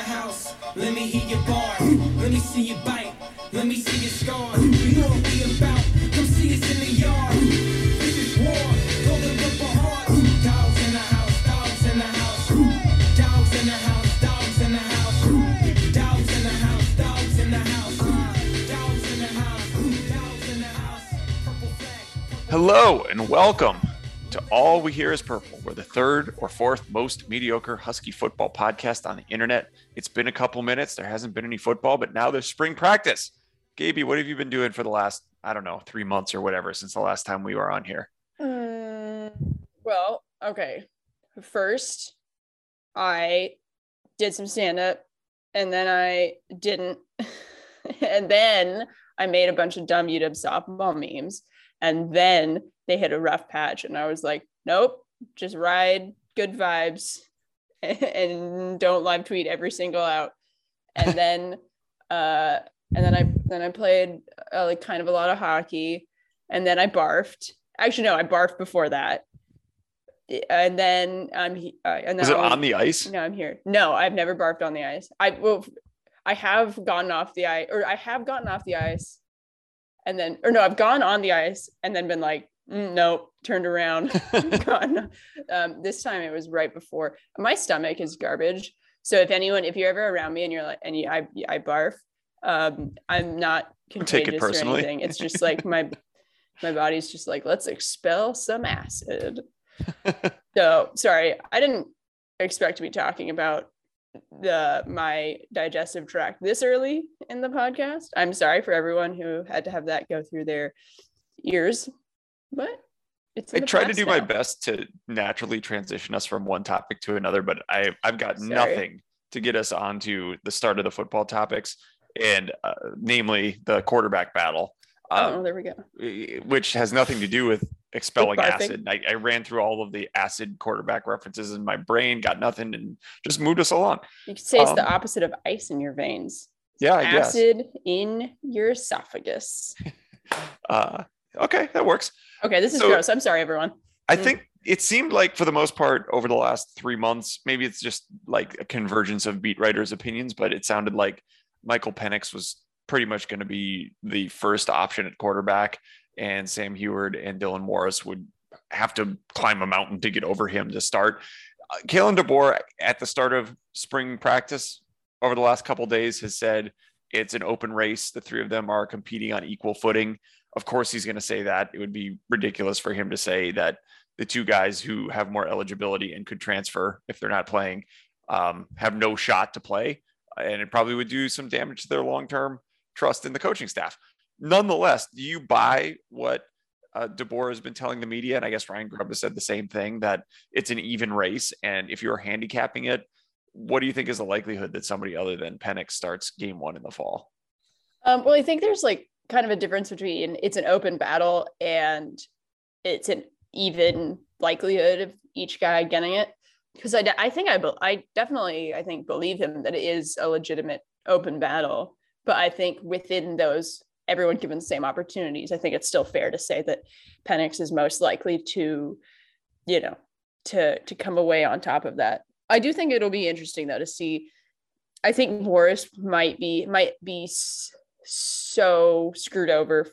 house. Let me hear your bar. Let me see you bite. Let me see your scar. You know what we about. Come see us in the yard. This is war. Golden football heart. Dogs in the house. Dogs in the house. Dogs in the house. Dogs in the house. Dogs in the house. Dogs in the house. Dogs in the house. Dogs in the house. Purple flag. Hello and welcome to All We Hear Is Purple. We're the third or fourth most mediocre Husky football podcast on the internet. It's been a couple minutes. There hasn't been any football, but now there's spring practice. Gaby, what have you been doing for the last, 3 months or whatever since the last time we were on here? Well, okay. First, I did some stand-up, and then I didn't. And then I made a bunch of dumb UW softball memes. And then they hit a rough patch, and I was like, nope, just ride good vibes and don't live tweet every single out. And then I played like kind of a lot of hockey, and then I barfed. Actually, no, I barfed before that. And then I'm and then was it on the ice? No, I'm here. No, I've never barfed on the ice. I have gotten off the ice. And then, I've gone on the ice and then been like, nope, turned around. Gone. This time it was right before. My stomach is garbage. So if you're ever around me and you're like, I barf, I'm not contagious or anything. It's just like my body's just like, let's expel some acid. So sorry, I didn't expect to be talking about my digestive tract this early in the podcast. I'm sorry for everyone who had to have that go through their ears, but it's I tried to do now. My best to naturally transition us from one topic to another, but I've got nothing to get us onto the start of the football topics, and namely the quarterback battle, there we go, which has nothing to do with expelling acid. I ran through all of the acid quarterback references in my brain, got nothing, and just moved us along. You could say it's the opposite of ice in your veins. Yeah, I guess. Acid in your esophagus. Okay, that works. Okay, this is gross. I'm sorry, everyone. I think it seemed like for the most part over the last 3 months, maybe it's just like a convergence of beat writers' opinions, but it sounded like Michael Penix was pretty much going to be the first option at quarterback, and Sam Heward and Dylan Morris would have to climb a mountain to get over him to start. Kalen DeBoer at the start of spring practice over the last couple of days has said it's an open race. The three of them are competing on equal footing. Of course, he's going to say that. It would be ridiculous for him to say that the two guys who have more eligibility and could transfer if they're not playing have no shot to play. And it probably would do some damage to their long-term trust in the coaching staff. Nonetheless, do you buy what DeBoer has been telling the media? And I guess Ryan Grubb has said the same thing, that it's an even race. And if you're handicapping it, what do you think is the likelihood that somebody other than Penix starts game one in the fall? Well, I think there's like kind of a difference between it's an open battle and it's an even likelihood of each guy getting it. Because I definitely believe him that it is a legitimate open battle. But I think within those, everyone given the same opportunities, I think it's still fair to say that Penix is most likely to, to come away on top of that. I do think it'll be interesting though to see. I think Morris might be so screwed over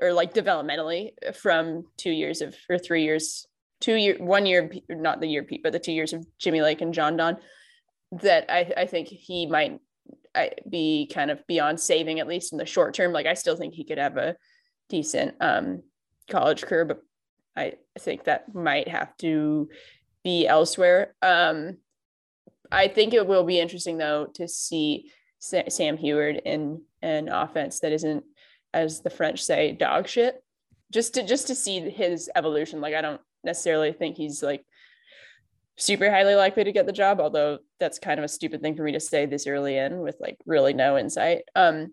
developmentally from 2 years, not the year, but the 2 years of Jimmy Lake and John Don, that I think he might be kind of beyond saving, at least in the short term. Like I still think he could have a decent college career, but I think that might have to be elsewhere. I think it will be interesting though to see Sam Heward in an offense that isn't, as the French say, dog shit, just to see his evolution. Like I don't necessarily think he's like super highly likely to get the job, although that's kind of a stupid thing for me to say this early in with like really no insight. But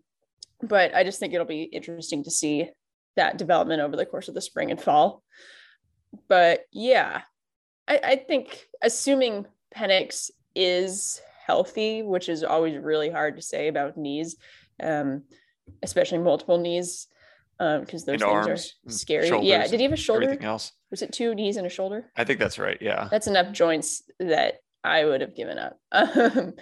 I just think it'll be interesting to see that development over the course of the spring and fall. But yeah, I think assuming Penix is healthy, which is always really hard to say about knees, especially multiple knees, because those and things arms, are scary. Shoulders, yeah, did he have a shoulder? Everything else. Was it 2 knees and a shoulder? I think that's right. Yeah. That's enough joints that I would have given up. But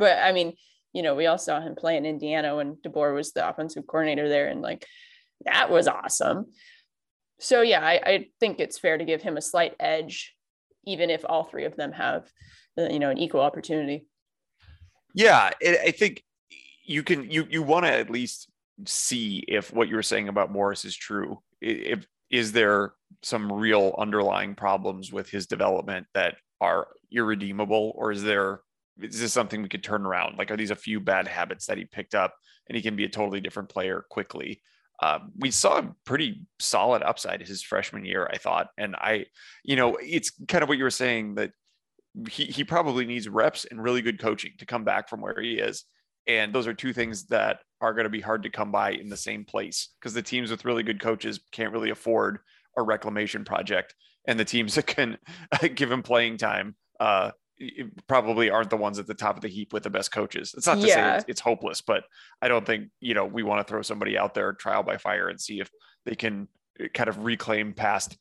I mean, you know, we all saw him play in Indiana when DeBoer was the offensive coordinator there, and like, that was awesome. So yeah, I think it's fair to give him a slight edge, even if all three of them have, you know, an equal opportunity. Yeah. I think you want to at least see if what you were saying about Morris is true. Is there some real underlying problems with his development that are irredeemable, or is this something we could turn around? Like, are these a few bad habits that he picked up and he can be a totally different player quickly? We saw a pretty solid upside his freshman year, I thought. And you know, it's kind of what you were saying, that he probably needs reps and really good coaching to come back from where he is. And those are two things that are going to be hard to come by in the same place, because the teams with really good coaches can't really afford a reclamation project, and the teams that can give him playing time probably aren't the ones at the top of the heap with the best coaches. It's not to say it's hopeless, but I don't think, you know, we want to throw somebody out there trial by fire and see if they can kind of reclaim past,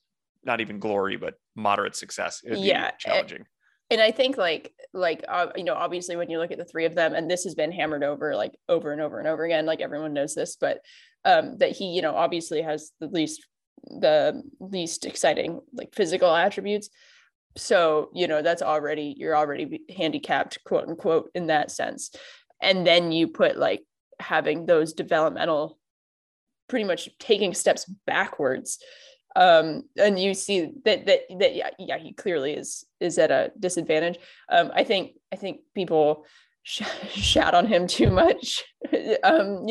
not even glory, but moderate success. It'd be challenging. And I think like, you know, obviously when you look at the three of them, and this has been hammered over, like, over and over and over again, like, everyone knows this, but that he, you know, obviously has the least exciting, like, physical attributes. So, you know, that's already, you're already handicapped, quote unquote, in that sense. And then you put, like, having those developmental, pretty much taking steps backwards, and you see that yeah, he clearly is at a disadvantage. I think people shout on him too much. You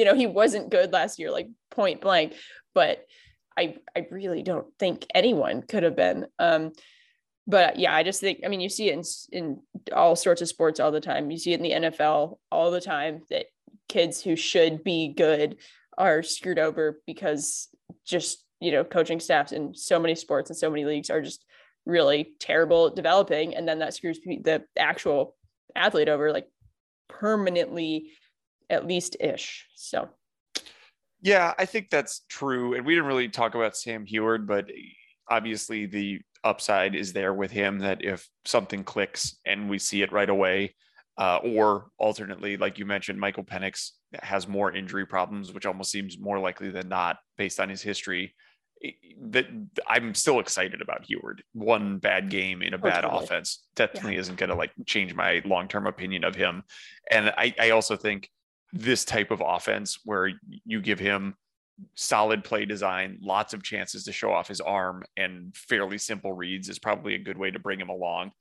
know, he wasn't good last year, like, point blank, but I really don't think anyone could have been. But yeah, I just think, I mean, you see it in all sorts of sports all the time. You see it in the NFL all the time, that kids who should be good are screwed over because just, you know, coaching staffs in so many sports and so many leagues are just really terrible at developing. And then that screws the actual athlete over, like, permanently, at least ish. So. Yeah, I think that's true. And we didn't really talk about Sam Heward, but obviously the upside is there with him, that if something clicks and we see it right away, or alternately, like you mentioned, Michael Penix has more injury problems, which almost seems more likely than not based on his history. That I'm still excited about Heward. One bad game in a bad offense definitely isn't going to, like, change my long-term opinion of him. And I also think this type of offense where you give him solid play design, lots of chances to show off his arm, and fairly simple reads is probably a good way to bring him along.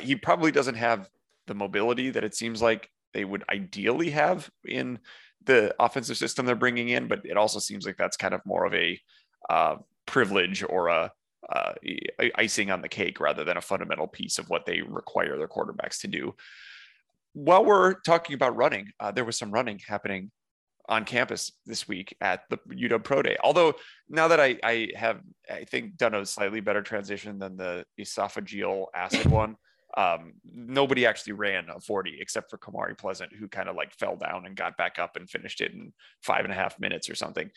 He probably doesn't have the mobility that it seems like they would ideally have in the offensive system they're bringing in, but it also seems like that's kind of more of a privilege or a icing on the cake rather than a fundamental piece of what they require their quarterbacks to do. While we're talking about running, there was some running happening on campus this week at the UW Pro Day. Although now that I think done a slightly better transition than the esophageal acid one, nobody actually ran a 40 except for Kamari Pleasant, who kind of, like, fell down and got back up and finished it in 5.5 minutes or something,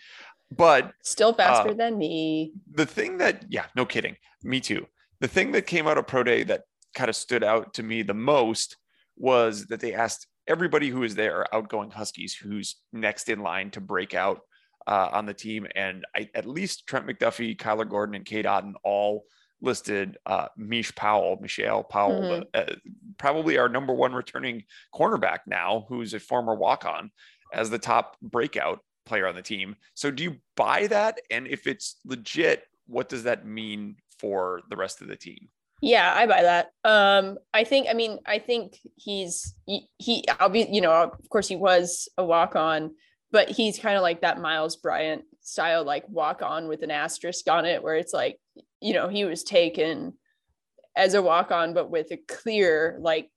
but still faster than me. The thing that, yeah, no kidding. Me too. The thing that came out of Pro Day that kind of stood out to me the most was that they asked everybody who was there, outgoing Huskies, who's next in line to break out on the team. And at least Trent McDuffie, Kyler Gordon, and Cade Otton all listed Michelle Powell, mm-hmm. Probably our number one returning cornerback now, who's a former walk-on, as the top breakout player on the team. So do you buy that? And if it's legit, what does that mean for the rest of the team? Yeah, I buy that. I think he obviously, you know, of course he was a walk-on, but he's kind of like that Miles Bryant style, like, walk-on with an asterisk on it, where it's like, you know, he was taken as a walk-on, but with a clear, like,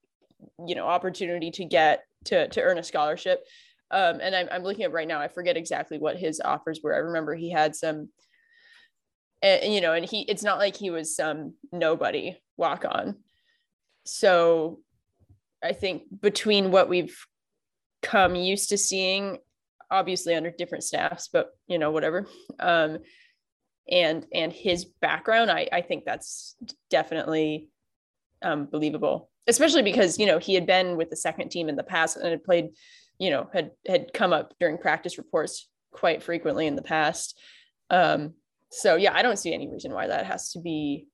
you know, opportunity to get to earn a scholarship. And I'm looking at right now, I forget exactly what his offers were. I remember he had some, you know, and it's not like he was some nobody walk-on. So I think between what we've come used to seeing, obviously under different staffs, but, you know, whatever, and his background, I think that's definitely believable, especially because, you know, he had been with the second team in the past and had played, you know, had come up during practice reports quite frequently in the past. So yeah, I don't see any reason why that has to be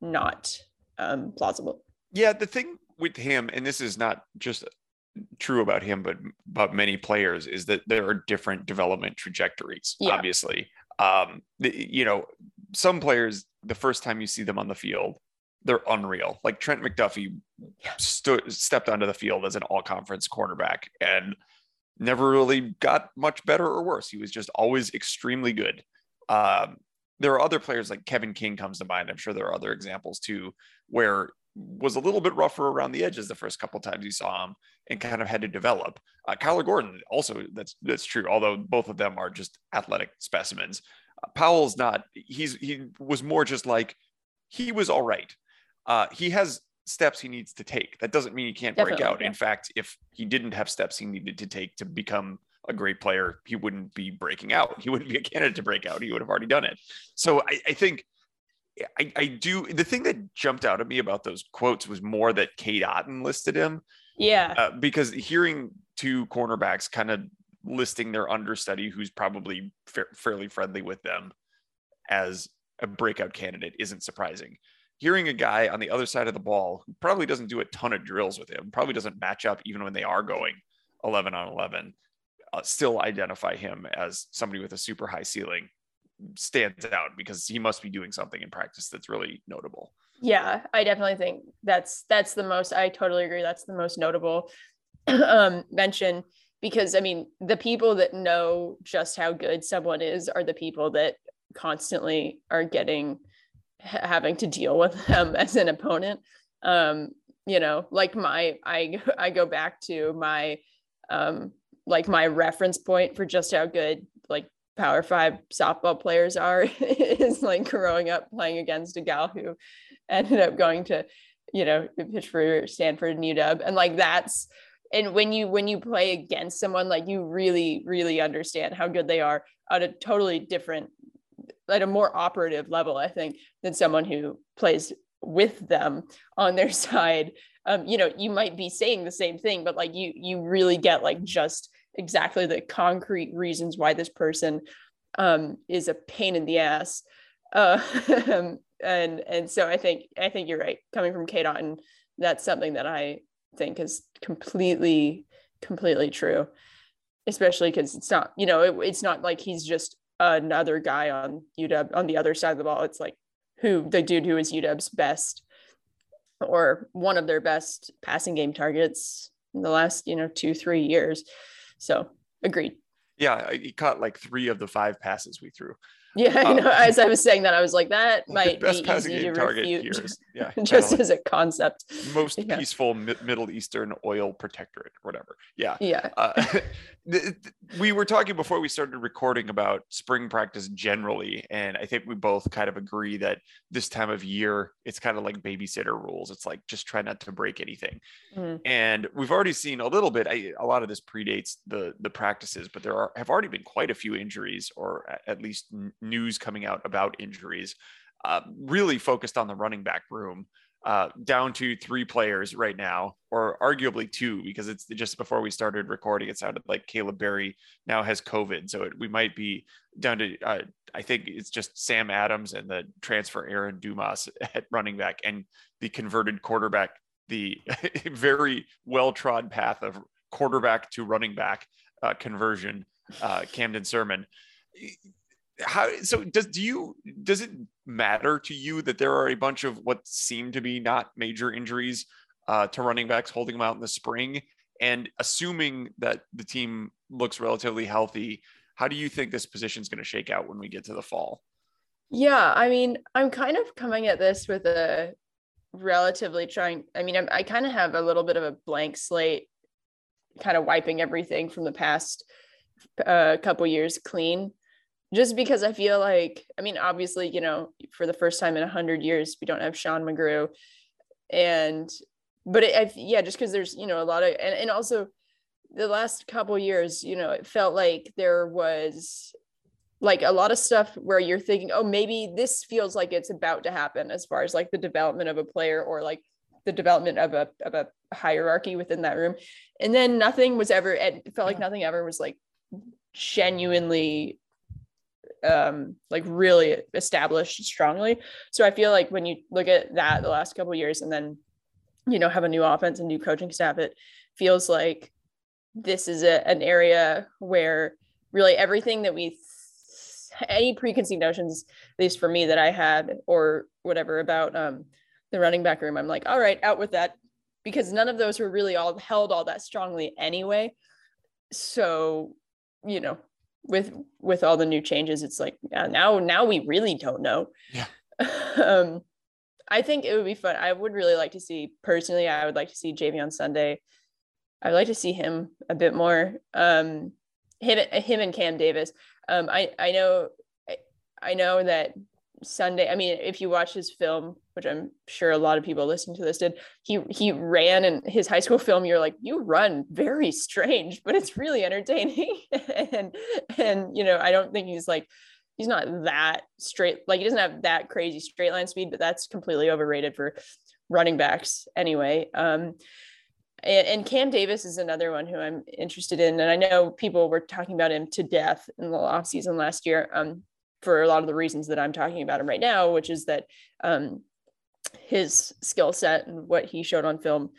not plausible. Yeah. The thing with him, and this is not just true about him, but about many players, is that there are different development trajectories, obviously. You know, some players, the first time you see them on the field, they're unreal. Like Trent McDuffie stepped onto the field as an all-conference cornerback and never really got much better or worse. He was just always extremely good. There are other players like Kevin King comes to mind. I'm sure there are other examples too, where was a little bit rougher around the edges the first couple of times you saw him and kind of had to develop. Kyler Gordon also, that's true. Although both of them are just athletic specimens. Powell's not, he was more just like, he was all right. He has steps he needs to take. That doesn't mean he can't break out. Yeah. In fact, if he didn't have steps he needed to take to become a great player, he wouldn't be breaking out. He wouldn't be a candidate to break out. He would have already done it. So I think I do. The thing that jumped out at me about those quotes was more that Cade Otton listed him. Yeah. Because hearing two cornerbacks kind of listing their understudy, who's probably fairly friendly with them, as a breakout candidate isn't surprising. Hearing a guy on the other side of the ball who probably doesn't do a ton of drills with him, probably doesn't match up even when they are going 11 on 11, still identify him as somebody with a super high ceiling stands out because he must be doing something in practice that's really notable. Yeah, I definitely think that's the most, I totally agree. That's the most notable mention, because I mean, the people that know just how good someone is are the people that constantly are having to deal with them as an opponent. You know, like I go back to my like my reference point for just how good like Power Five softball players are is like growing up playing against a gal who ended up going to, you know, pitch for Stanford and UW, and like that's, and when you play against someone, like you really, really understand how good they are at a totally different, at a more operative level, I think, than someone who plays with them on their side. You know, you might be saying the same thing, but like you really get like just exactly the concrete reasons why this person is a pain in the ass. And so I think you're right. Coming from Cade Otton, that's something that I think is completely true, especially because it's not, you know, it's not like he's just another guy on UW on the other side of the ball. It's like the dude who is UW's best or one of their best passing game targets in the last, you know, 2-3 years. So agreed. Yeah. He caught like 3 of the 5 passes we threw. Yeah. I know. As I was saying that, I was like, that might be easy to refute. Yeah, just as a concept. Most peaceful Middle Eastern oil protectorate, whatever. Yeah. Yeah. We were talking before we started recording about spring practice generally. And I think we both kind of agree that this time of year, it's kind of like babysitter rules. It's like, just try not to break anything. Mm-hmm. And we've already seen a little bit, a lot of this predates the practices, but there have already been quite a few injuries, or at least news coming out about injuries, really focused on the running back room, down to 3 players right now, or arguably 2, because it's just before we started recording, it sounded like Caleb Berry now has COVID. So we might be down to, I think it's just Sam Adams and the transfer Aaron Dumas at running back, and the converted quarterback, the very well-trod path of quarterback to running back conversion, Camden Sermon. Does it matter to you that there are a bunch of what seem to be not major injuries to running backs holding them out in the spring? And assuming that the team looks relatively healthy, how do you think this position is going to shake out when we get to the fall? Yeah, I mean, I'm kind of coming at this with a relatively I kind of have a little bit of a blank slate, kind of wiping everything from the past couple years clean. Just because I feel like, I mean, obviously, you know, for the first time in 100 years, we don't have Sean McGrew, just because there's, you know, a lot of, and also the last couple of years, you know, it felt like there was like a lot of stuff where you're thinking, oh, maybe this feels like it's about to happen as far as like the development of a player or like the development of a hierarchy within that room. And then nothing was ever, it felt like nothing ever was like genuinely like really established strongly. So I feel like when you look at that the last couple of years and then, you know, have a new offense and new coaching staff, it feels like this is an area where really everything that we any preconceived notions, at least for me, that I had or whatever about the running back room, I'm like, all right, out with that, because none of those were really all held all that strongly anyway. So, you know, with all the new changes, it's like now we really don't know. Yeah. I think it would be fun. I would really like to see, personally, I would like to see JV on Sunday. I'd like to see him a bit more. Him and Cam Davis. I know that Sunday, I mean, if you watch his film, which I'm sure a lot of people listening to this did, he ran in his high school film. You're like, you run very strange, but it's really entertaining. and you know, I don't think he's not that straight. Like, he doesn't have that crazy straight line speed, but that's completely overrated for running backs anyway. And Cam Davis is another one who I'm interested in. And I know people were talking about him to death in the offseason last year for a lot of the reasons that I'm talking about him right now, which is that his skill set and what he showed on film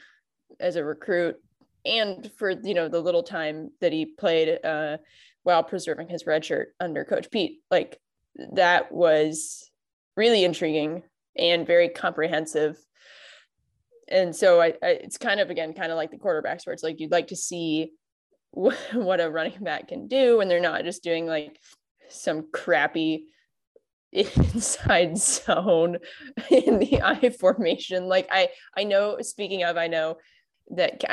as a recruit, and for, you know, the little time that he played while preserving his red shirt under Coach Pete, like, that was really intriguing and very comprehensive. And so I it's kind of like the quarterbacks, where it's like, you'd like to see what a running back can do, and they're not just doing like some crappy inside zone in the I formation. Like, I know, speaking of, I know that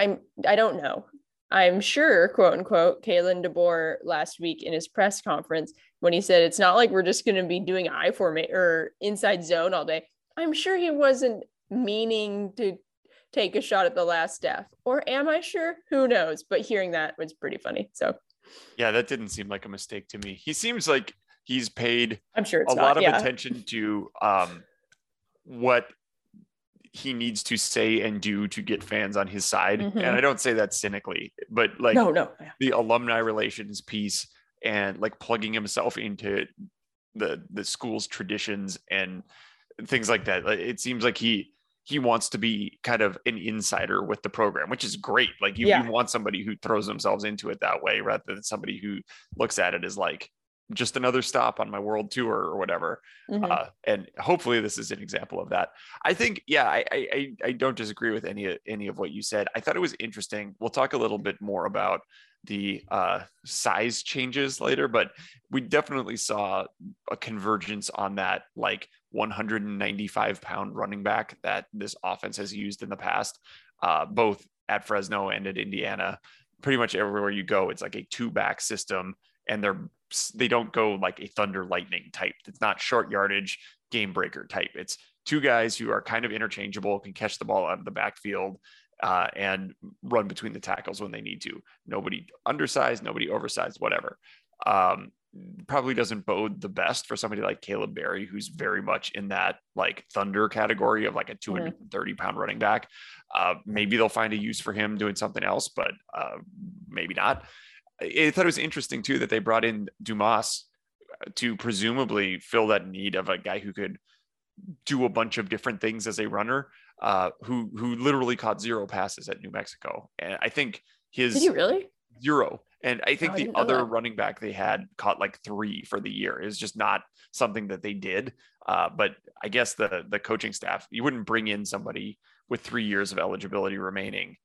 I'm sure, quote unquote, Kalen DeBoer last week in his press conference, when he said, it's not like we're just going to be doing I formation or inside zone all day, I'm sure he wasn't meaning to take a shot at the last staff, or am I sure? Who knows? But hearing that was pretty funny. So yeah, that didn't seem like a mistake to me. He seems like he's paid, I'm sure, it's a lot of attention to what he needs to say and do to get fans on his side. Mm-hmm. And I don't say that cynically, but like the alumni relations piece and like plugging himself into the school's traditions and things like that. It seems like he wants to be kind of an insider with the program, which is great. Like, you want somebody who throws themselves into it that way, rather than somebody who looks at it as like just another stop on my world tour or whatever. Mm-hmm. And hopefully this is an example of that. I think, I don't disagree with any of what you said. I thought it was interesting. We'll talk a little bit more about the size changes later, but we definitely saw a convergence on that, like, 195 pound running back that this offense has used in the past, both at Fresno and at Indiana. Pretty much everywhere you go, it's like a two back system, and they don't go like a thunder lightning type. It's not short yardage game breaker type. It's two guys who are kind of interchangeable, can catch the ball out of the backfield and run between the tackles when they need to. Nobody undersized, nobody oversized, whatever. Probably doesn't bode the best for somebody like Caleb Berry, who's very much in that like thunder category of like a 230 pound running back. Maybe they'll find a use for him doing something else, but maybe not. I thought it was interesting too, that they brought in Dumas to presumably fill that need of a guy who could do a bunch of different things as a runner, who literally caught zero passes at New Mexico. And I think did he really? Zero. And I think the other running back they had caught like three for the year. Is just not something that they did. But I guess the coaching staff, you wouldn't bring in somebody with 3 years of eligibility remaining,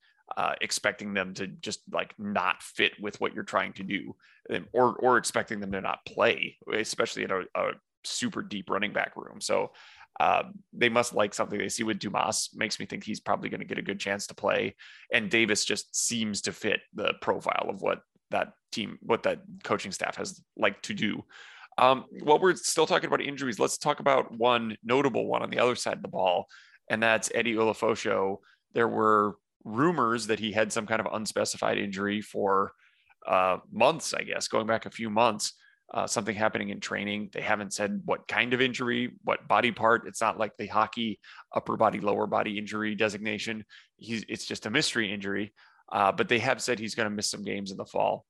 expecting them to just like not fit with what you're trying to do, or expecting them to not play, especially in a super deep running back room. So they must like something they see with Dumas. Makes me think he's probably going to get a good chance to play. And Davis just seems to fit the profile of what that coaching staff has liked to do. While we're still talking about injuries, let's talk about one notable one on the other side of the ball, and that's Eddie Olafosho. There were rumors that he had some kind of unspecified injury for months, I guess, going back a few months. something happening in training. They haven't said what kind of injury, what body part. It's not like the hockey upper body, lower body injury designation. It's just a mystery injury, but they have said he's going to miss some games in the fall.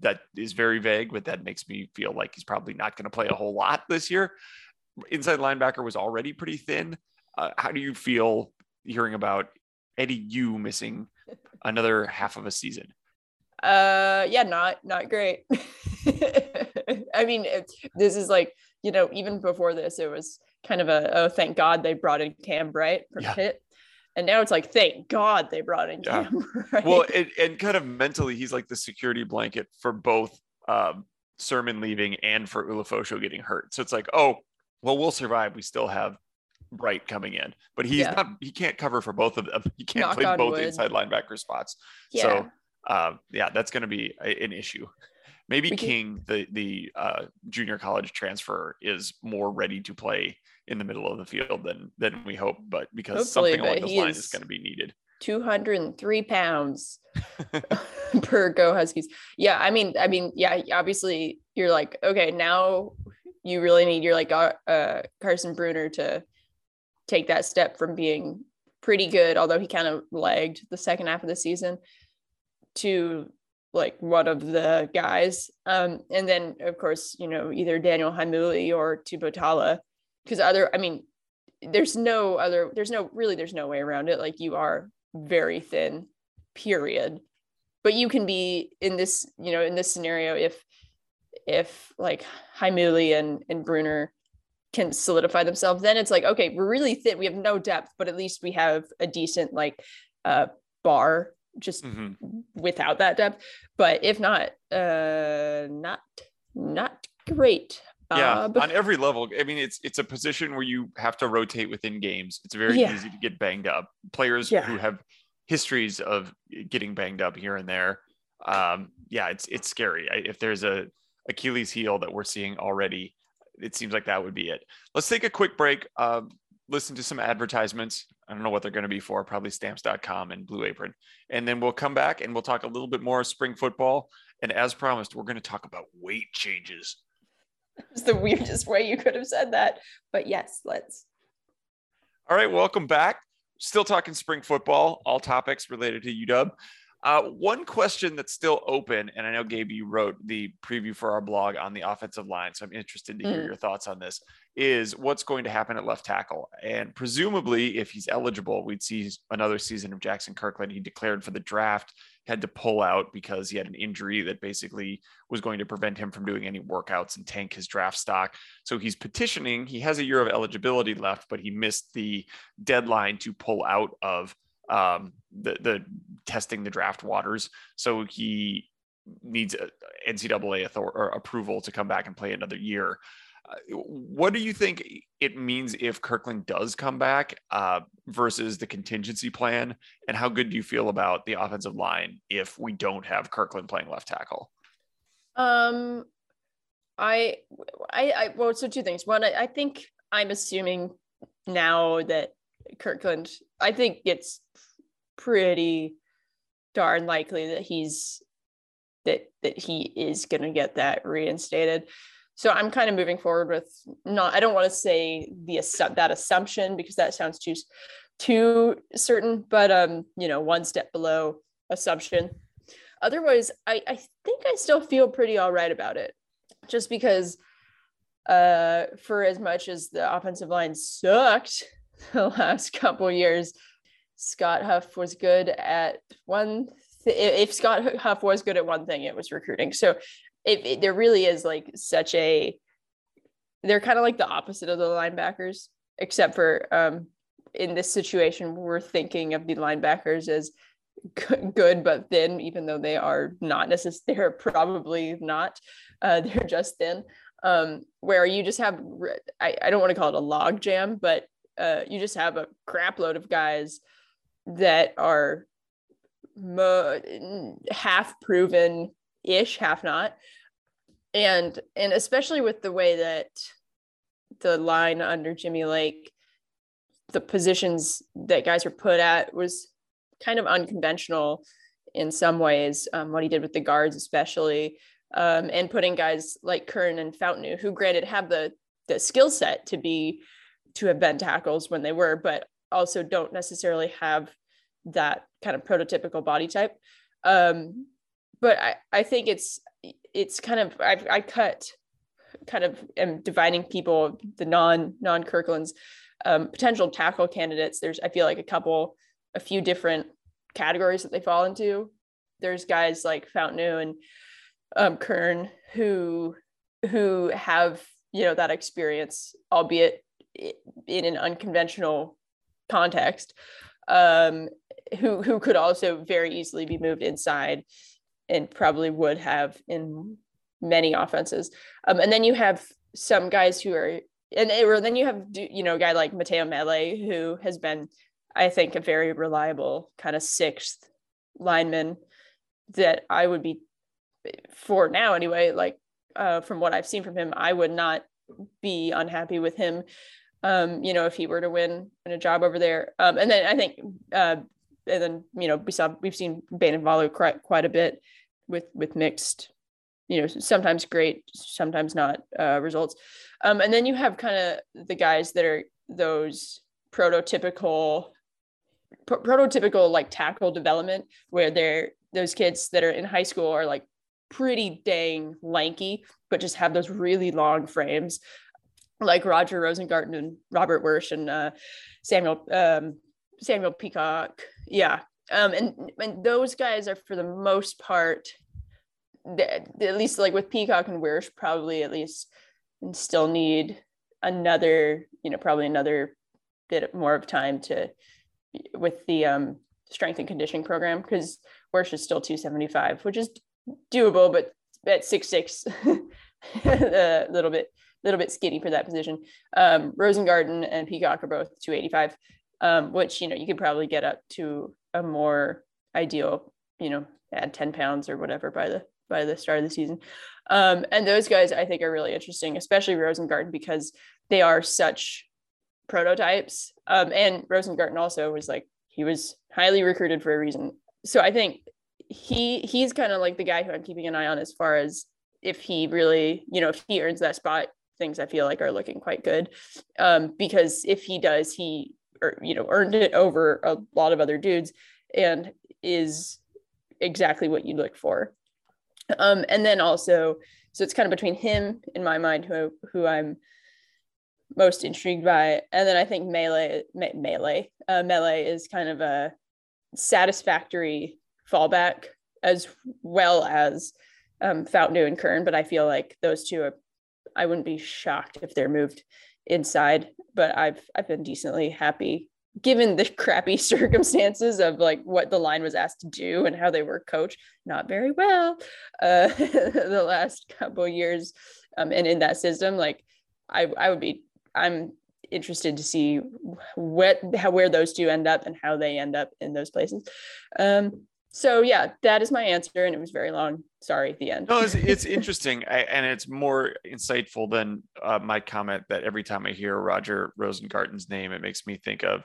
That is very vague, but that makes me feel like he's probably not going to play a whole lot this year. Inside linebacker was already pretty thin. How do you feel hearing about Eddie Yu missing another half of a season? Yeah, not great. I mean, this is like, you know, even before this, it was kind of a, oh, thank God they brought in Cam Bright from Pitt. And now it's like, thank God they brought in Cam Bright. Well, and kind of mentally, he's like the security blanket for both Sermon leaving and for Ulufosho getting hurt. So it's like, oh, well, we'll survive. We still have Bright coming in, but he's not, he can't cover for both of them. He can't play both inside linebacker spots. Yeah. So that's going to be an issue. Maybe King, the junior college transfer, is more ready to play in the middle of the field than we hope, but because something along those lines is going to be needed. 203 pounds per Go Huskies. Yeah. I mean, yeah, obviously you're like, okay, now you really need your like Carson Bruner to take that step from being pretty good, although he kind of lagged the second half of the season, to like one of the guys. And then of course, you know, either Daniel Haimuli or Tubotala, because there's no way around it. Like, you are very thin, period. But you can be in this scenario, if like Haimuli and Bruner can solidify themselves, then it's like, okay, we're really thin. We have no depth, but at least we have a decent like bar just without that depth. But if not, not great. Bob. Yeah, on every level. I mean, it's a position where you have to rotate within games. It's very easy to get banged up. Players who have histories of getting banged up here and there. It's scary. If there's a Achilles heel that we're seeing already, it seems like that would be it. Let's take a quick break. Listen to some advertisements. I don't know what they're going to be for, probably stamps.com and Blue Apron. And then we'll come back and we'll talk a little bit more spring football. And as promised, we're going to talk about weight changes. It's the weirdest way you could have said that, but yes, let's. All right. Welcome back. Still talking spring football, all topics related to UW. One question that's still open, and I know, Gabe, you wrote the preview for our blog on the offensive line, so I'm interested to hear your thoughts on this, is what's going to happen at left tackle. And presumably, if he's eligible, we'd see another season of Jackson Kirkland. He declared for the draft, had to pull out because he had an injury that basically was going to prevent him from doing any workouts and tank his draft stock. So he's petitioning. He has a year of eligibility left, but he missed the deadline to pull out of the testing the draft waters. So he needs NCAA approval to come back and play another year. What do you think it means if Kirkland does come back versus the contingency plan? And how good do you feel about the offensive line if we don't have Kirkland playing left tackle? So two things. One, I think I'm assuming now that Kirkland, I think it's pretty darn likely that he is going to get that reinstated. So I'm kind of moving forward with I don't want to say that assumption because that sounds too certain, but one step below assumption. Otherwise, I think I still feel pretty all right about it, just because for as much as the offensive line sucked the last couple years, Scott Huff was good at one thing. If Scott Huff was good at one thing, it was recruiting. So there really is like they're kind of like the opposite of the linebackers, except for in this situation, we're thinking of the linebackers as good but thin, even though they are not necessarily, they're probably not, they're just thin, where you just have, I don't want to call it a log jam, but you just have a crap load of guys that are half proven ish, half not. And especially with the way that the line under Jimmy Lake, the positions that guys were put at was kind of unconventional in some ways. What he did with the guards, especially and putting guys like Kern and Fountain, who granted have the skill set to have been tackles when they were, but also don't necessarily have that kind of prototypical body type. But I think it's kind of, I am dividing people, the non Kirklands, potential tackle candidates. There's, I feel like a few different categories that they fall into. There's guys like Fountain and Kern who have, that experience, albeit in an unconventional context, who could also very easily be moved inside and probably would have in many offenses. And then you have some guys who are, then you have, a guy like Mateo Mele, who has been, I think, a very reliable kind of sixth lineman that I would be, for now anyway, from what I've seen from him, I would not be unhappy with him, if he were to win a job over there. And then I think, we've seen Bainivalu quite a bit with mixed, sometimes great, sometimes not results. And then you have kind of the guys that are those prototypical like tackle development, where they're those kids that are in high school are like pretty dang lanky, but just have those really long frames, like Roger Rosengarten and Robert Wersh and Samuel Peacock. Yeah. And those guys are, for the most part, at least like with Peacock and Wersh, probably at least still need another bit more of time with the strength and conditioning program, because Wersh is still 275, which is doable, but at 6'6", a little bit skinny for that position. Rosengarten and Peacock are both 285, which, you could probably get up to a more ideal, add 10 pounds or whatever by the start of the season. And those guys I think are really interesting, especially Rosengarten, because they are such prototypes. And Rosengarten also was he was highly recruited for a reason. So I think he's kind of like the guy who I'm keeping an eye on as far as if he really, if he earns that spot, things I feel like are looking quite good. Because if he does, he earned it over a lot of other dudes and is exactly what you'd look for. And then also, so it's kind of between him, in my mind, who I'm most intrigued by. And then I think Mele is kind of a satisfactory fallback, as well as Fountain and Kern, but I feel like those two I wouldn't be shocked if they're moved inside, but I've been decently happy given the crappy circumstances of what the line was asked to do and how they were coached not very well the last couple of years, and in that system, I'm interested to see where those two end up and how they end up in those places. So yeah, that is my answer, and it was very long. Sorry, the end. No, it's interesting, and it's more insightful than my comment that every time I hear Roger Rosengarten's name, it makes me think of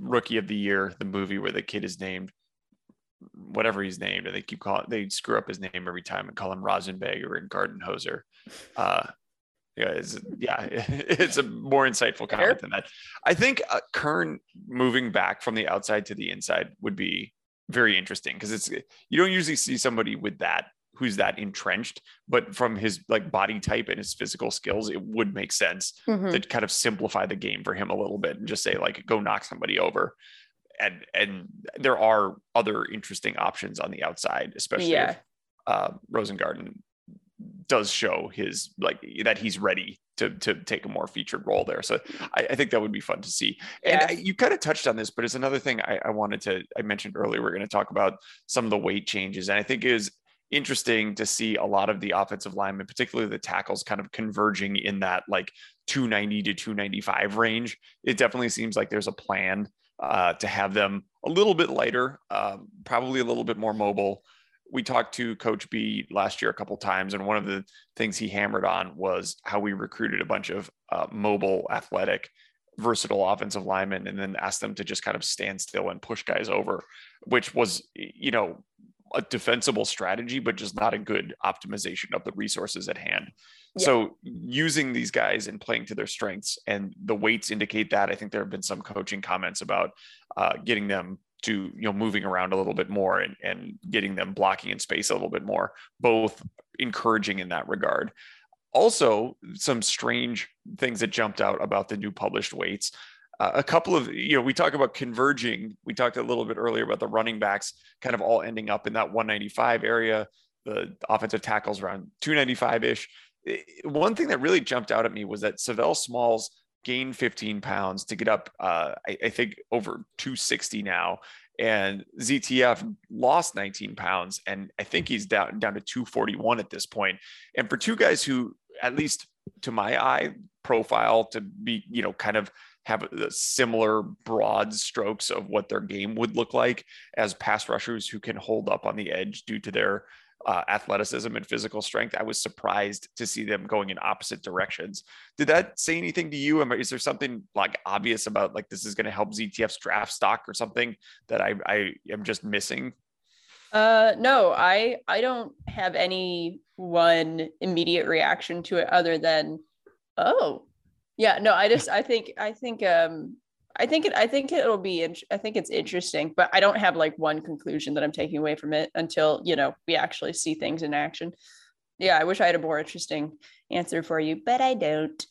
Rookie of the Year, the movie where the kid is named whatever he's named, and they screw up his name every time and call him Rosenberg or Gartenhoser. It's a more insightful comment than that. I think Kern moving back from the outside to the inside would be very interesting, because you don't usually see somebody with that, who's that entrenched, but from his body type and his physical skills, it would make sense to kind of simplify the game for him a little bit and just say go knock somebody over. And there are other interesting options on the outside, especially if Rosengarten does show his that he's ready to take a more featured role there. So I think that would be fun to see. And you kind of touched on this, but it's another thing I mentioned earlier. We're going to talk about some of the weight changes, and I think it is interesting to see a lot of the offensive linemen, particularly the tackles, kind of converging in that 290 to 295 range. It definitely seems like there's a plan to have them a little bit lighter, probably a little bit more mobile. We talked to Coach B last year a couple times, and one of the things he hammered on was how we recruited a bunch of mobile, athletic, versatile offensive linemen, and then asked them to just kind of stand still and push guys over, which was, a defensible strategy, but just not a good optimization of the resources at hand. Yeah. So using these guys and playing to their strengths, and the weights indicate that. I think there have been some coaching comments about getting them to, you know, moving around a little bit more and getting them blocking in space a little bit more, both encouraging in that regard. Also, some strange things that jumped out about the new published weights. A couple of, you know, we talk about converging. We talked a little bit earlier about the running backs kind of all ending up in that 195 area, the offensive tackles around 295-ish. One thing that really jumped out at me was that Savell Smalls gained 15 pounds to get up, I think, over 260 now. And ZTF lost 19 pounds. And I think he's down to 241 at this point. And for two guys who, at least to my eye, profile to be, you know, kind of have the similar broad strokes of what their game would look like as pass rushers who can hold up on the edge due to their athleticism and physical strength. I was surprised to see them going in opposite directions. Did that say anything to you? Is there something like obvious about like, this is going to help ZTF's draft stock or something that I am just missing? No, I don't have any one immediate reaction to it other than, oh, yeah, no, I think it's interesting, but I don't have like one conclusion that I'm taking away from it until, you know, we actually see things in action. Yeah. I wish I had a more interesting answer for you, but I don't.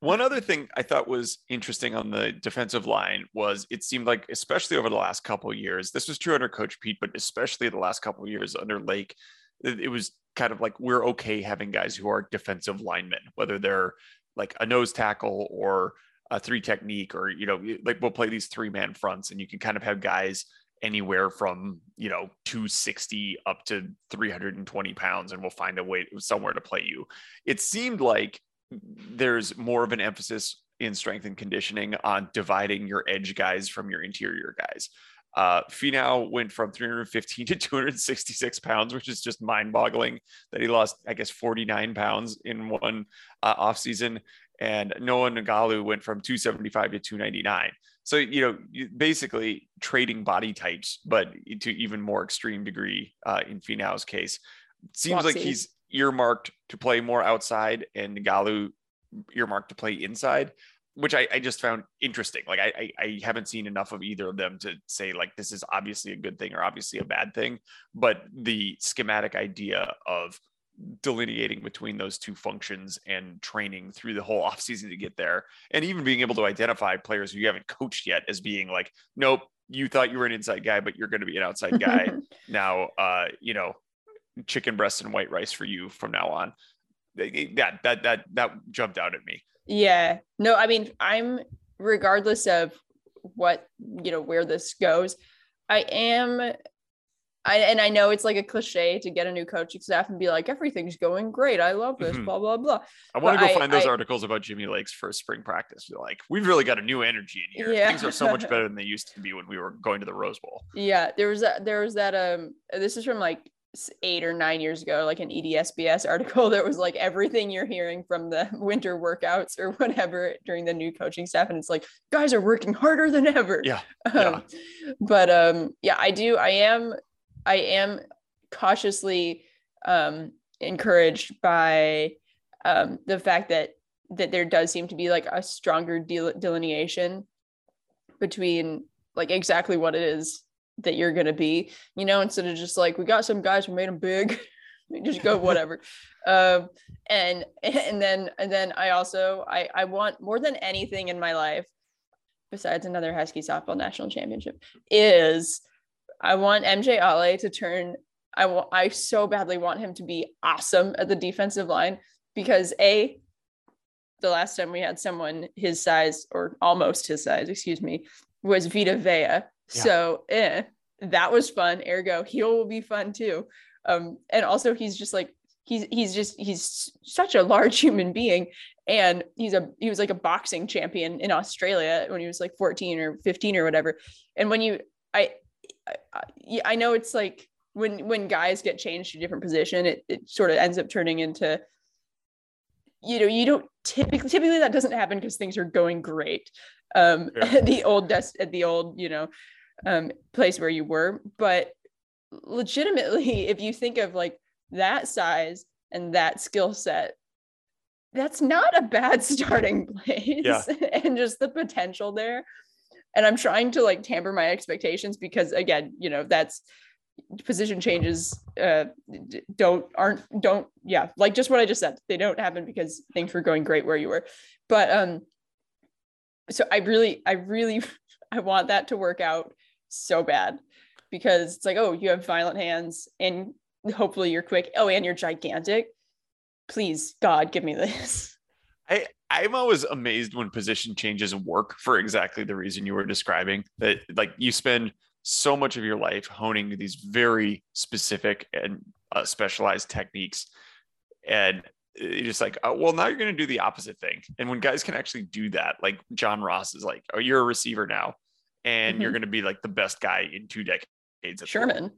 One other thing I thought was interesting on the defensive line was it seemed like, especially over the last couple of years, this was true under Coach Pete, but especially the last couple of years under Lake, it was kind of like, we're okay having guys who are defensive linemen, whether they're like a nose tackle or a three technique, or, you know, like we'll play these 3-man fronts and you can kind of have guys anywhere from, you know, 260 up to 320 pounds and we'll find a way somewhere to play you. It seemed like there's more of an emphasis in strength and conditioning on dividing your edge guys from your interior guys. Finau went from 315 to 266 pounds, which is just mind boggling that he lost, I guess, 49 pounds in one off season. And Noah Nagalu went from 275 to 299. So, you know, basically trading body types, but to even more extreme degree in Finau's case. Seems Foxy. Like he's earmarked to play more outside and Nagalu earmarked to play inside, which I just found interesting. Like I haven't seen enough of either of them to say like, this is obviously a good thing or obviously a bad thing, but the schematic idea of delineating between those two functions and training through the whole offseason to get there. And even being able to identify players who you haven't coached yet as being like, nope, you thought you were an inside guy, but you're going to be an outside guy. Now, you know, chicken breasts and white rice for you from now on. That jumped out at me. Yeah, no, I mean, I'm regardless of what, you know, where this goes, I know it's like a cliche to get a new coaching staff and be like, everything's going great. I love this, blah, blah, blah. I want to go find those articles about Jimmy Lake's first spring practice. You're like, we've really got a new energy in here. Yeah. Things are so much better than they used to be when we were going to the Rose Bowl. Yeah, there was that, this is from like 8 or 9 years ago, like an EDSBS article that was like everything you're hearing from the winter workouts or whatever during the new coaching staff. And it's like, guys are working harder than ever. Yeah, I am cautiously encouraged by the fact that there does seem to be like a stronger delineation between like exactly what it is that you're going to be, you know, instead of just like, we got some guys, we made them big, just go whatever. And then I also want more than anything in my life, besides another high ski softball national championship, is I want MJ Ale to turn. I so badly want him to be awesome at the defensive line because the last time we had someone his size or almost his size, excuse me, was Vita Vea. Yeah. So that was fun. Ergo, he will be fun too. And also he's just like, he's such a large human being. And he was like a boxing champion in Australia when he was like 14 or 15 or whatever. And when I know it's like when guys get changed to a different position, it sort of ends up turning into, you know, you don't typically that doesn't happen because things are going great. At the old place where you were, but legitimately, if you think of like that size and that skill set, that's not a bad starting place. Yeah. And just the potential there. And I'm trying to like temper my expectations because, again, you know, that's position changes like just what I just said, they don't happen because things were going great where you were. But so I want that to work out so bad, because it's like, oh, you have violent hands and hopefully you're quick. Oh, and you're gigantic. Please, God, give me this. I'm always amazed when position changes work for exactly the reason you were describing, that like you spend so much of your life honing these very specific and specialized techniques, and you're just like, oh, well, now you're going to do the opposite thing. And when guys can actually do that, like John Ross is like, oh, you're a receiver now, and you're going to be like the best guy in 2 decades. Sherman.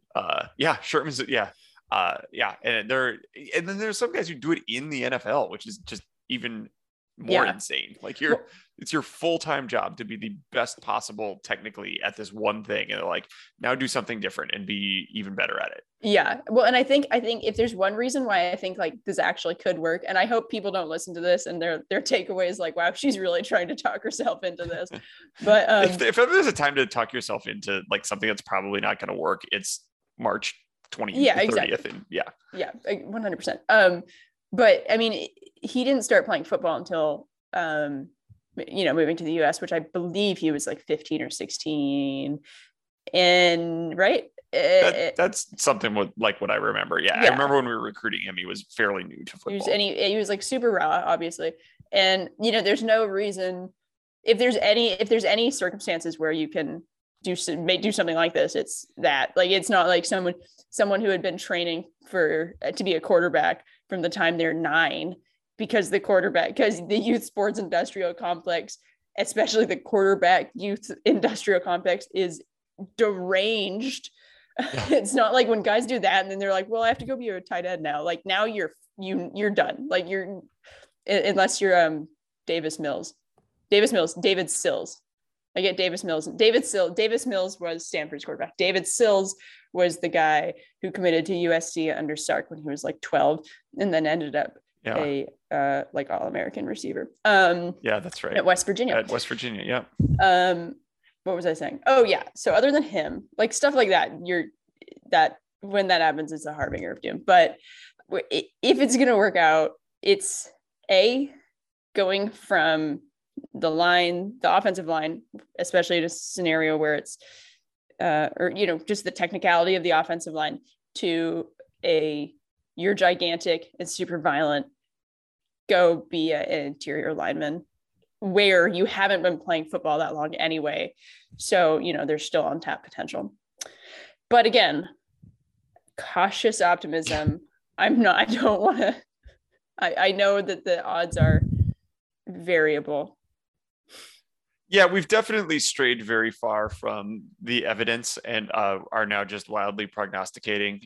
Sherman's. Yeah. And then there's some guys who do it in the NFL, which is just even more insane. Like it's your full-time job to be the best possible technically at this one thing. And they're like, now do something different and be even better at it. Yeah. Well, and I think if there's one reason why I think like this actually could work, and I hope people don't listen to this and their takeaway is like, wow, she's really trying to talk herself into this. But if there's a time to talk yourself into like something that's probably not going to work, it's March 20th, yeah, 30th, exactly. And 100%. But I mean, he didn't start playing football until, moving to the US, which I believe he was like 15 or 16. And right. That's something with like what I remember. Yeah. I remember when we were recruiting him, he was fairly new to football. He was like super raw, obviously. And, you know, there's no reason, if there's any circumstances where you can do something like this, it's that. Like, it's not like someone who had been training to be a quarterback from the time they're 9, because the youth sports industrial complex, especially the quarterback youth industrial complex, is deranged. Yeah. It's not like when guys do that and then they're like, well, I have to go be a tight end now. Like, now you're done. Like, you're, unless you're David Sills. I get Davis Mills. Davis Mills was Stanford's quarterback. David Sills was the guy who committed to USC under Sark when he was like 12, and then ended up a All-American receiver. That's right. At West Virginia. Yeah. What was I saying? Oh yeah. So other than him, like stuff like that, when that happens, it's a harbinger of doom. But if it's gonna work out, it's going from the offensive line, especially in a scenario where it's just the technicality of the offensive line, to you're gigantic and super violent, go be an interior lineman where you haven't been playing football that long anyway. So, you know, there's still untapped potential. But again, cautious optimism. I know that the odds are variable. Yeah, we've definitely strayed very far from the evidence and are now just wildly prognosticating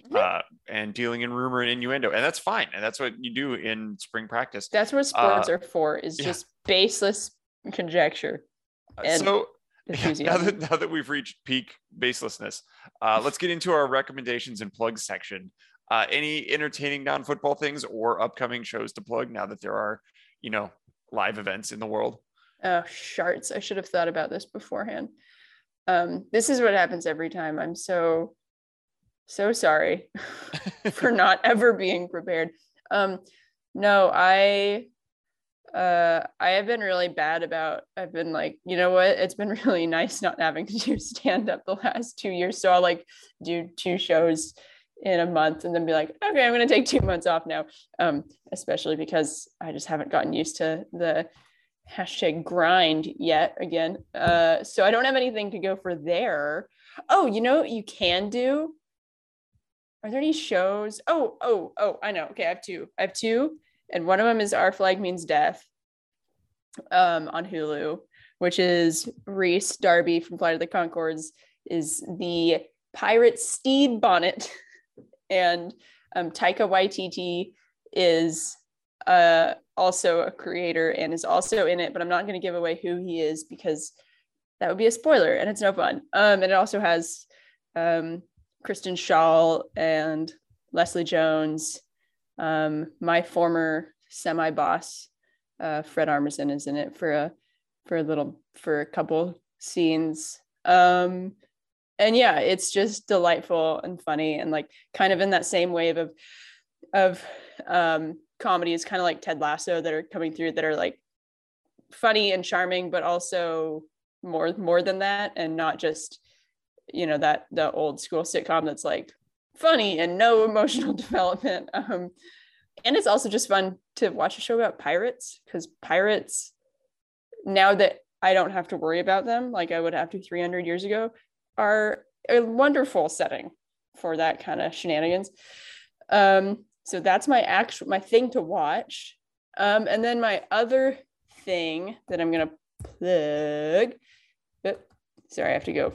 and dealing in rumor and innuendo. And that's fine. And that's what you do in spring prightise. That's what sports are for, is just baseless conjecture. And so now that we've reached peak baselessness, let's get into our recommendations and plugs section. Any entertaining non-football things or upcoming shows to plug now that there are, you know, live events in the world? Oh, sharts. I should have thought about this beforehand. This is what happens every time. I'm so, so sorry for not ever being prepared. No, I have been really bad about, I've been like, you know what? It's been really nice not having to do stand up the last 2 years. So I'll like do 2 shows in a month and then be like, okay, I'm going to take 2 months off now. Especially because I just haven't gotten used to the hashtag grind yet again. So I don't have anything to go for there. Oh, you know what you can do? Are there any shows? Oh, I know. Okay, I have two. And one of them is Our Flag Means Death on Hulu, which is Reese Darby from Flight of the Conchords is the pirate Stede Bonnet. And Taika Waititi is also a creator and is also in it, but I'm not going to give away who he is because that would be a spoiler and it's no fun. And it also has Kristen Schaal and Leslie Jones. My former semi-boss, Fred Armisen, is in it for a couple scenes. And yeah, it's just delightful and funny, and like kind of in that same wave of comedies, kind of like Ted Lasso, that are coming through that are like funny and charming, but also more than that, and not just, you know, that the old school sitcom that's like funny and no emotional development. And it's also just fun to watch a show about pirates, because pirates, now that I don't have to worry about them like I would have to 300 years ago, are a wonderful setting for that kind of shenanigans. So that's my thing to watch. And then my other thing that I'm gonna plug. Sorry, I have to go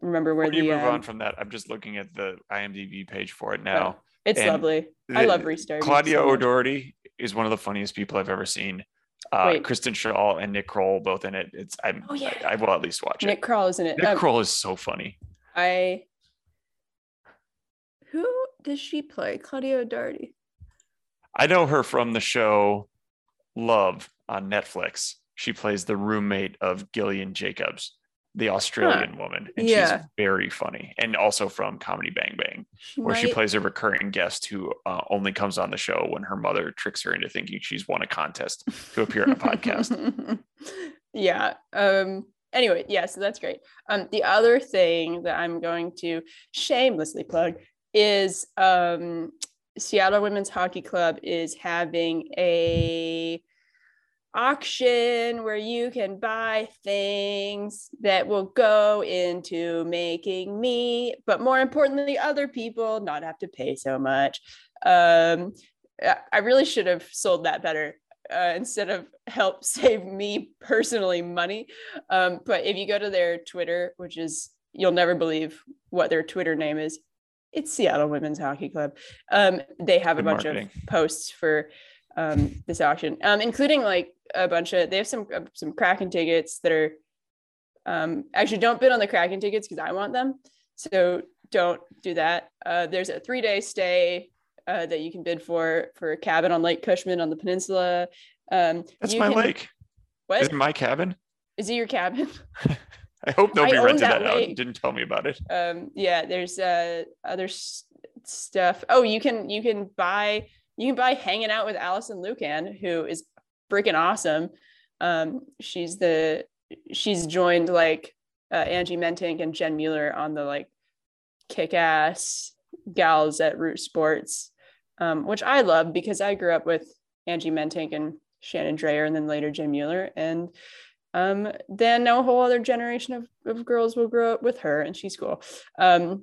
remember where you move on from that. I'm just looking at the IMDb page for it now. Oh, it's lovely. I love Restart. Claudia O'Doherty is one of the funniest people I've ever seen. Kristen Schaal and Nick Kroll both in it. I will at least watch it. Nick Kroll is in it. Nick Kroll is so funny. Who does she play? Claudia O'Doherty. I know her from the show Love on Netflix. She plays the roommate of Gillian Jacobs, the Australian woman, and she's very funny. And also from Comedy Bang Bang, she plays a recurring guest who only comes on the show when her mother tricks her into thinking she's won a contest to appear on a podcast. Yeah. Anyway, yeah, so that's great. The other thing that I'm going to shamelessly plug is Seattle Women's Hockey Club is having a auction where you can buy things that will go into making me, but more importantly, other people not have to pay so much. I really should have sold that better instead of help save me personally money. But if you go to their Twitter, which is, you'll never believe what their Twitter name is. It's Seattle Women's Hockey Club. They have a bunch of posts for this auction, including like a bunch of, they have some Kraken tickets that are actually, don't bid on the Kraken tickets because I want them, so don't do that. There's a 3-day stay that you can bid for a cabin on Lake Cushman on the peninsula. That's my lake. What is it, my cabin? Is it your cabin? I hope nobody rented that out and didn't tell me about it. Yeah, there's other stuff. Oh, you can buy Hanging Out with Allison Lucan, who is freaking awesome. She's joined like Angie Mentink and Jen Mueller on the like kick-ass gals at Root Sports, which I love because I grew up with Angie Mentink and Shannon Dreyer, and then later Jen Mueller, and then a whole other generation of girls will grow up with her, and she's cool. And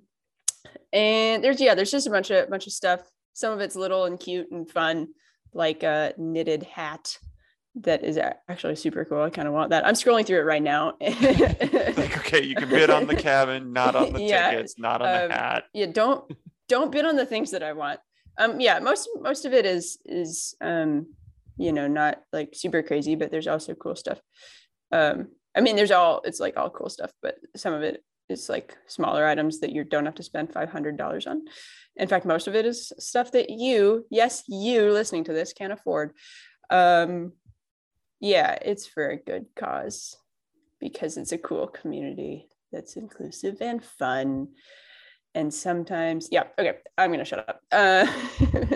there's just a bunch of stuff. Some of it's little and cute and fun, like a knitted hat that is actually super cool. I kind of want that. I'm scrolling through it right now. Like, okay, you can bid on the cabin, not on the tickets, not on the hat. Yeah, don't bid on the things that I want. Yeah, most of it is you know, not like super crazy, but there's also cool stuff. I mean, it's like all cool stuff, but some of it, it's like smaller items that you don't have to spend $500 on. In fact, most of it is stuff that you listening to this can't afford. Yeah, it's for a good cause because it's a cool community that's inclusive and fun. And sometimes, yeah, okay, I'm going to shut up.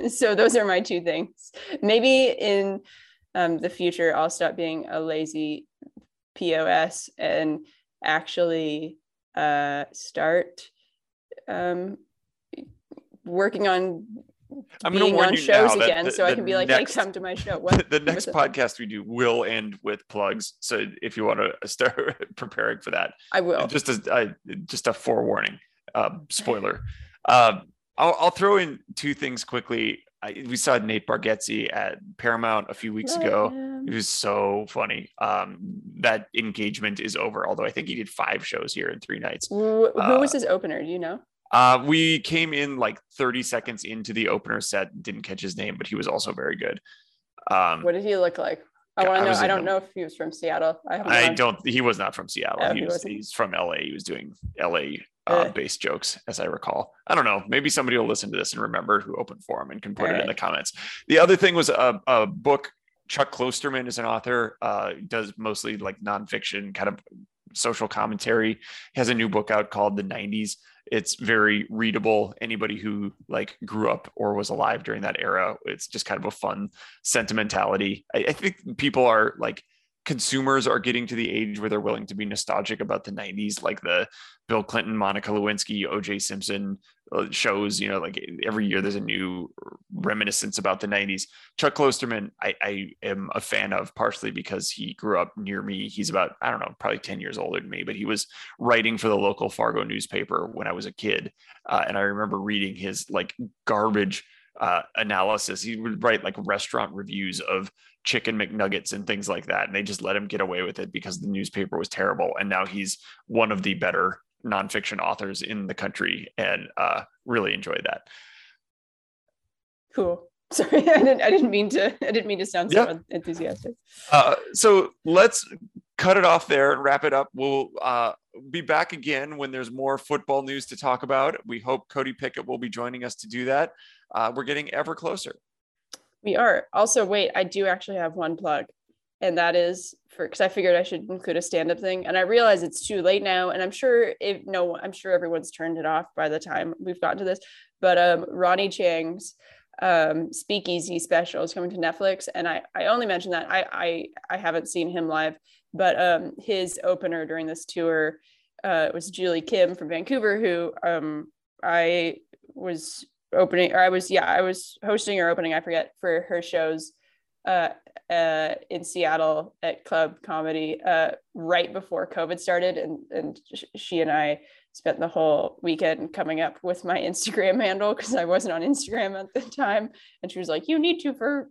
So those are my two things. Maybe in the future, I'll stop being a lazy POS and actually start working on being on shows again, so I can be like, hey, come to my show. The next podcast we do will end with plugs, so if you want to start preparing for that, I will. Just a forewarning, spoiler. I'll throw in two things quickly. We saw Nate Bargatze at Paramount a few weeks ago. It was so funny. That engagement is over, although I think he did 5 shows here in 3 nights. Who was his opener? Do you know? We came in like 30 seconds into the opener set, didn't catch his name, but he was also very good. What did he look like? I want to know. I don't know if he was from Seattle. He was not from Seattle. He's from LA. He was doing LA based jokes, as I recall. I don't know. Maybe somebody will listen to this and remember who opened for him and can put it in the comments. The other thing was a book. Chuck Klosterman is an author, does mostly like nonfiction, kind of social commentary. He has a new book out called The 90s. It's very readable. Anybody who like grew up or was alive during that era, it's just kind of a fun sentimentality. I think people are like, consumers are getting to the age where they're willing to be nostalgic about the 90s, like the Bill Clinton, Monica Lewinsky, OJ Simpson shows, you know, like every year there's a new reminiscence about the 90s. Chuck Klosterman, I am a fan of, partially because he grew up near me. He's about, I don't know, probably 10 years older than me, but he was writing for the local Fargo newspaper when I was a kid. And I remember reading his like garbage analysis. He would write like restaurant reviews of chicken McNuggets and things like that, and they just let him get away with it because the newspaper was terrible. And now he's one of the better nonfiction authors in the country, and really enjoyed that. Cool. Sorry, I didn't mean to sound so enthusiastic. So let's cut it off there and wrap it up. We'll be back again when there's more football news to talk about. We hope Cody Pickett will be joining us to do that. We're getting ever closer. We are. Also, wait, I do actually have one plug, and that is for, because I figured I should include a stand-up thing, and I realize it's too late now, and I'm sure everyone's turned it off by the time we've gotten to this, but Ronnie Chang's Speakeasy special is coming to Netflix, and I only mentioned that I haven't seen him live, but his opener during this tour was Julie Kim from Vancouver, who I was hosting or opening, I forget, for her shows in Seattle at Club Comedy right before COVID started, and she and I spent the whole weekend coming up with my Instagram handle because I wasn't on Instagram at the time, and she was like, you need to for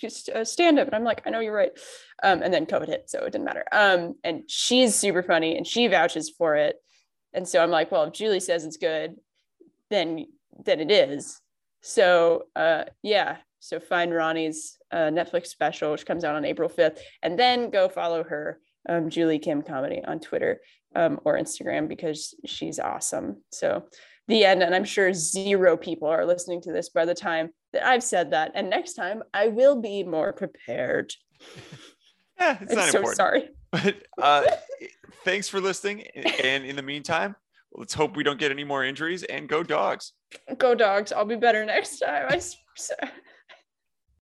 just stand up, and I'm like, I know, you're right. And then COVID hit, so it didn't matter. And she's super funny and she vouches for it, and so I'm like, well, if Julie says it's good, then it is. So so find Ronnie's Netflix special, which comes out on April 5th, and then go follow her, Julie Kim Comedy, on Twitter or Instagram, because she's awesome. So the end, and I'm sure zero people are listening to this by the time that I've said that, and next time I will be more prepared. Yeah, it's not so important. Sorry. But thanks for listening, and in the meantime, let's hope we don't get any more injuries, and go Dogs. Go Dogs. I'll be better next time. I swear.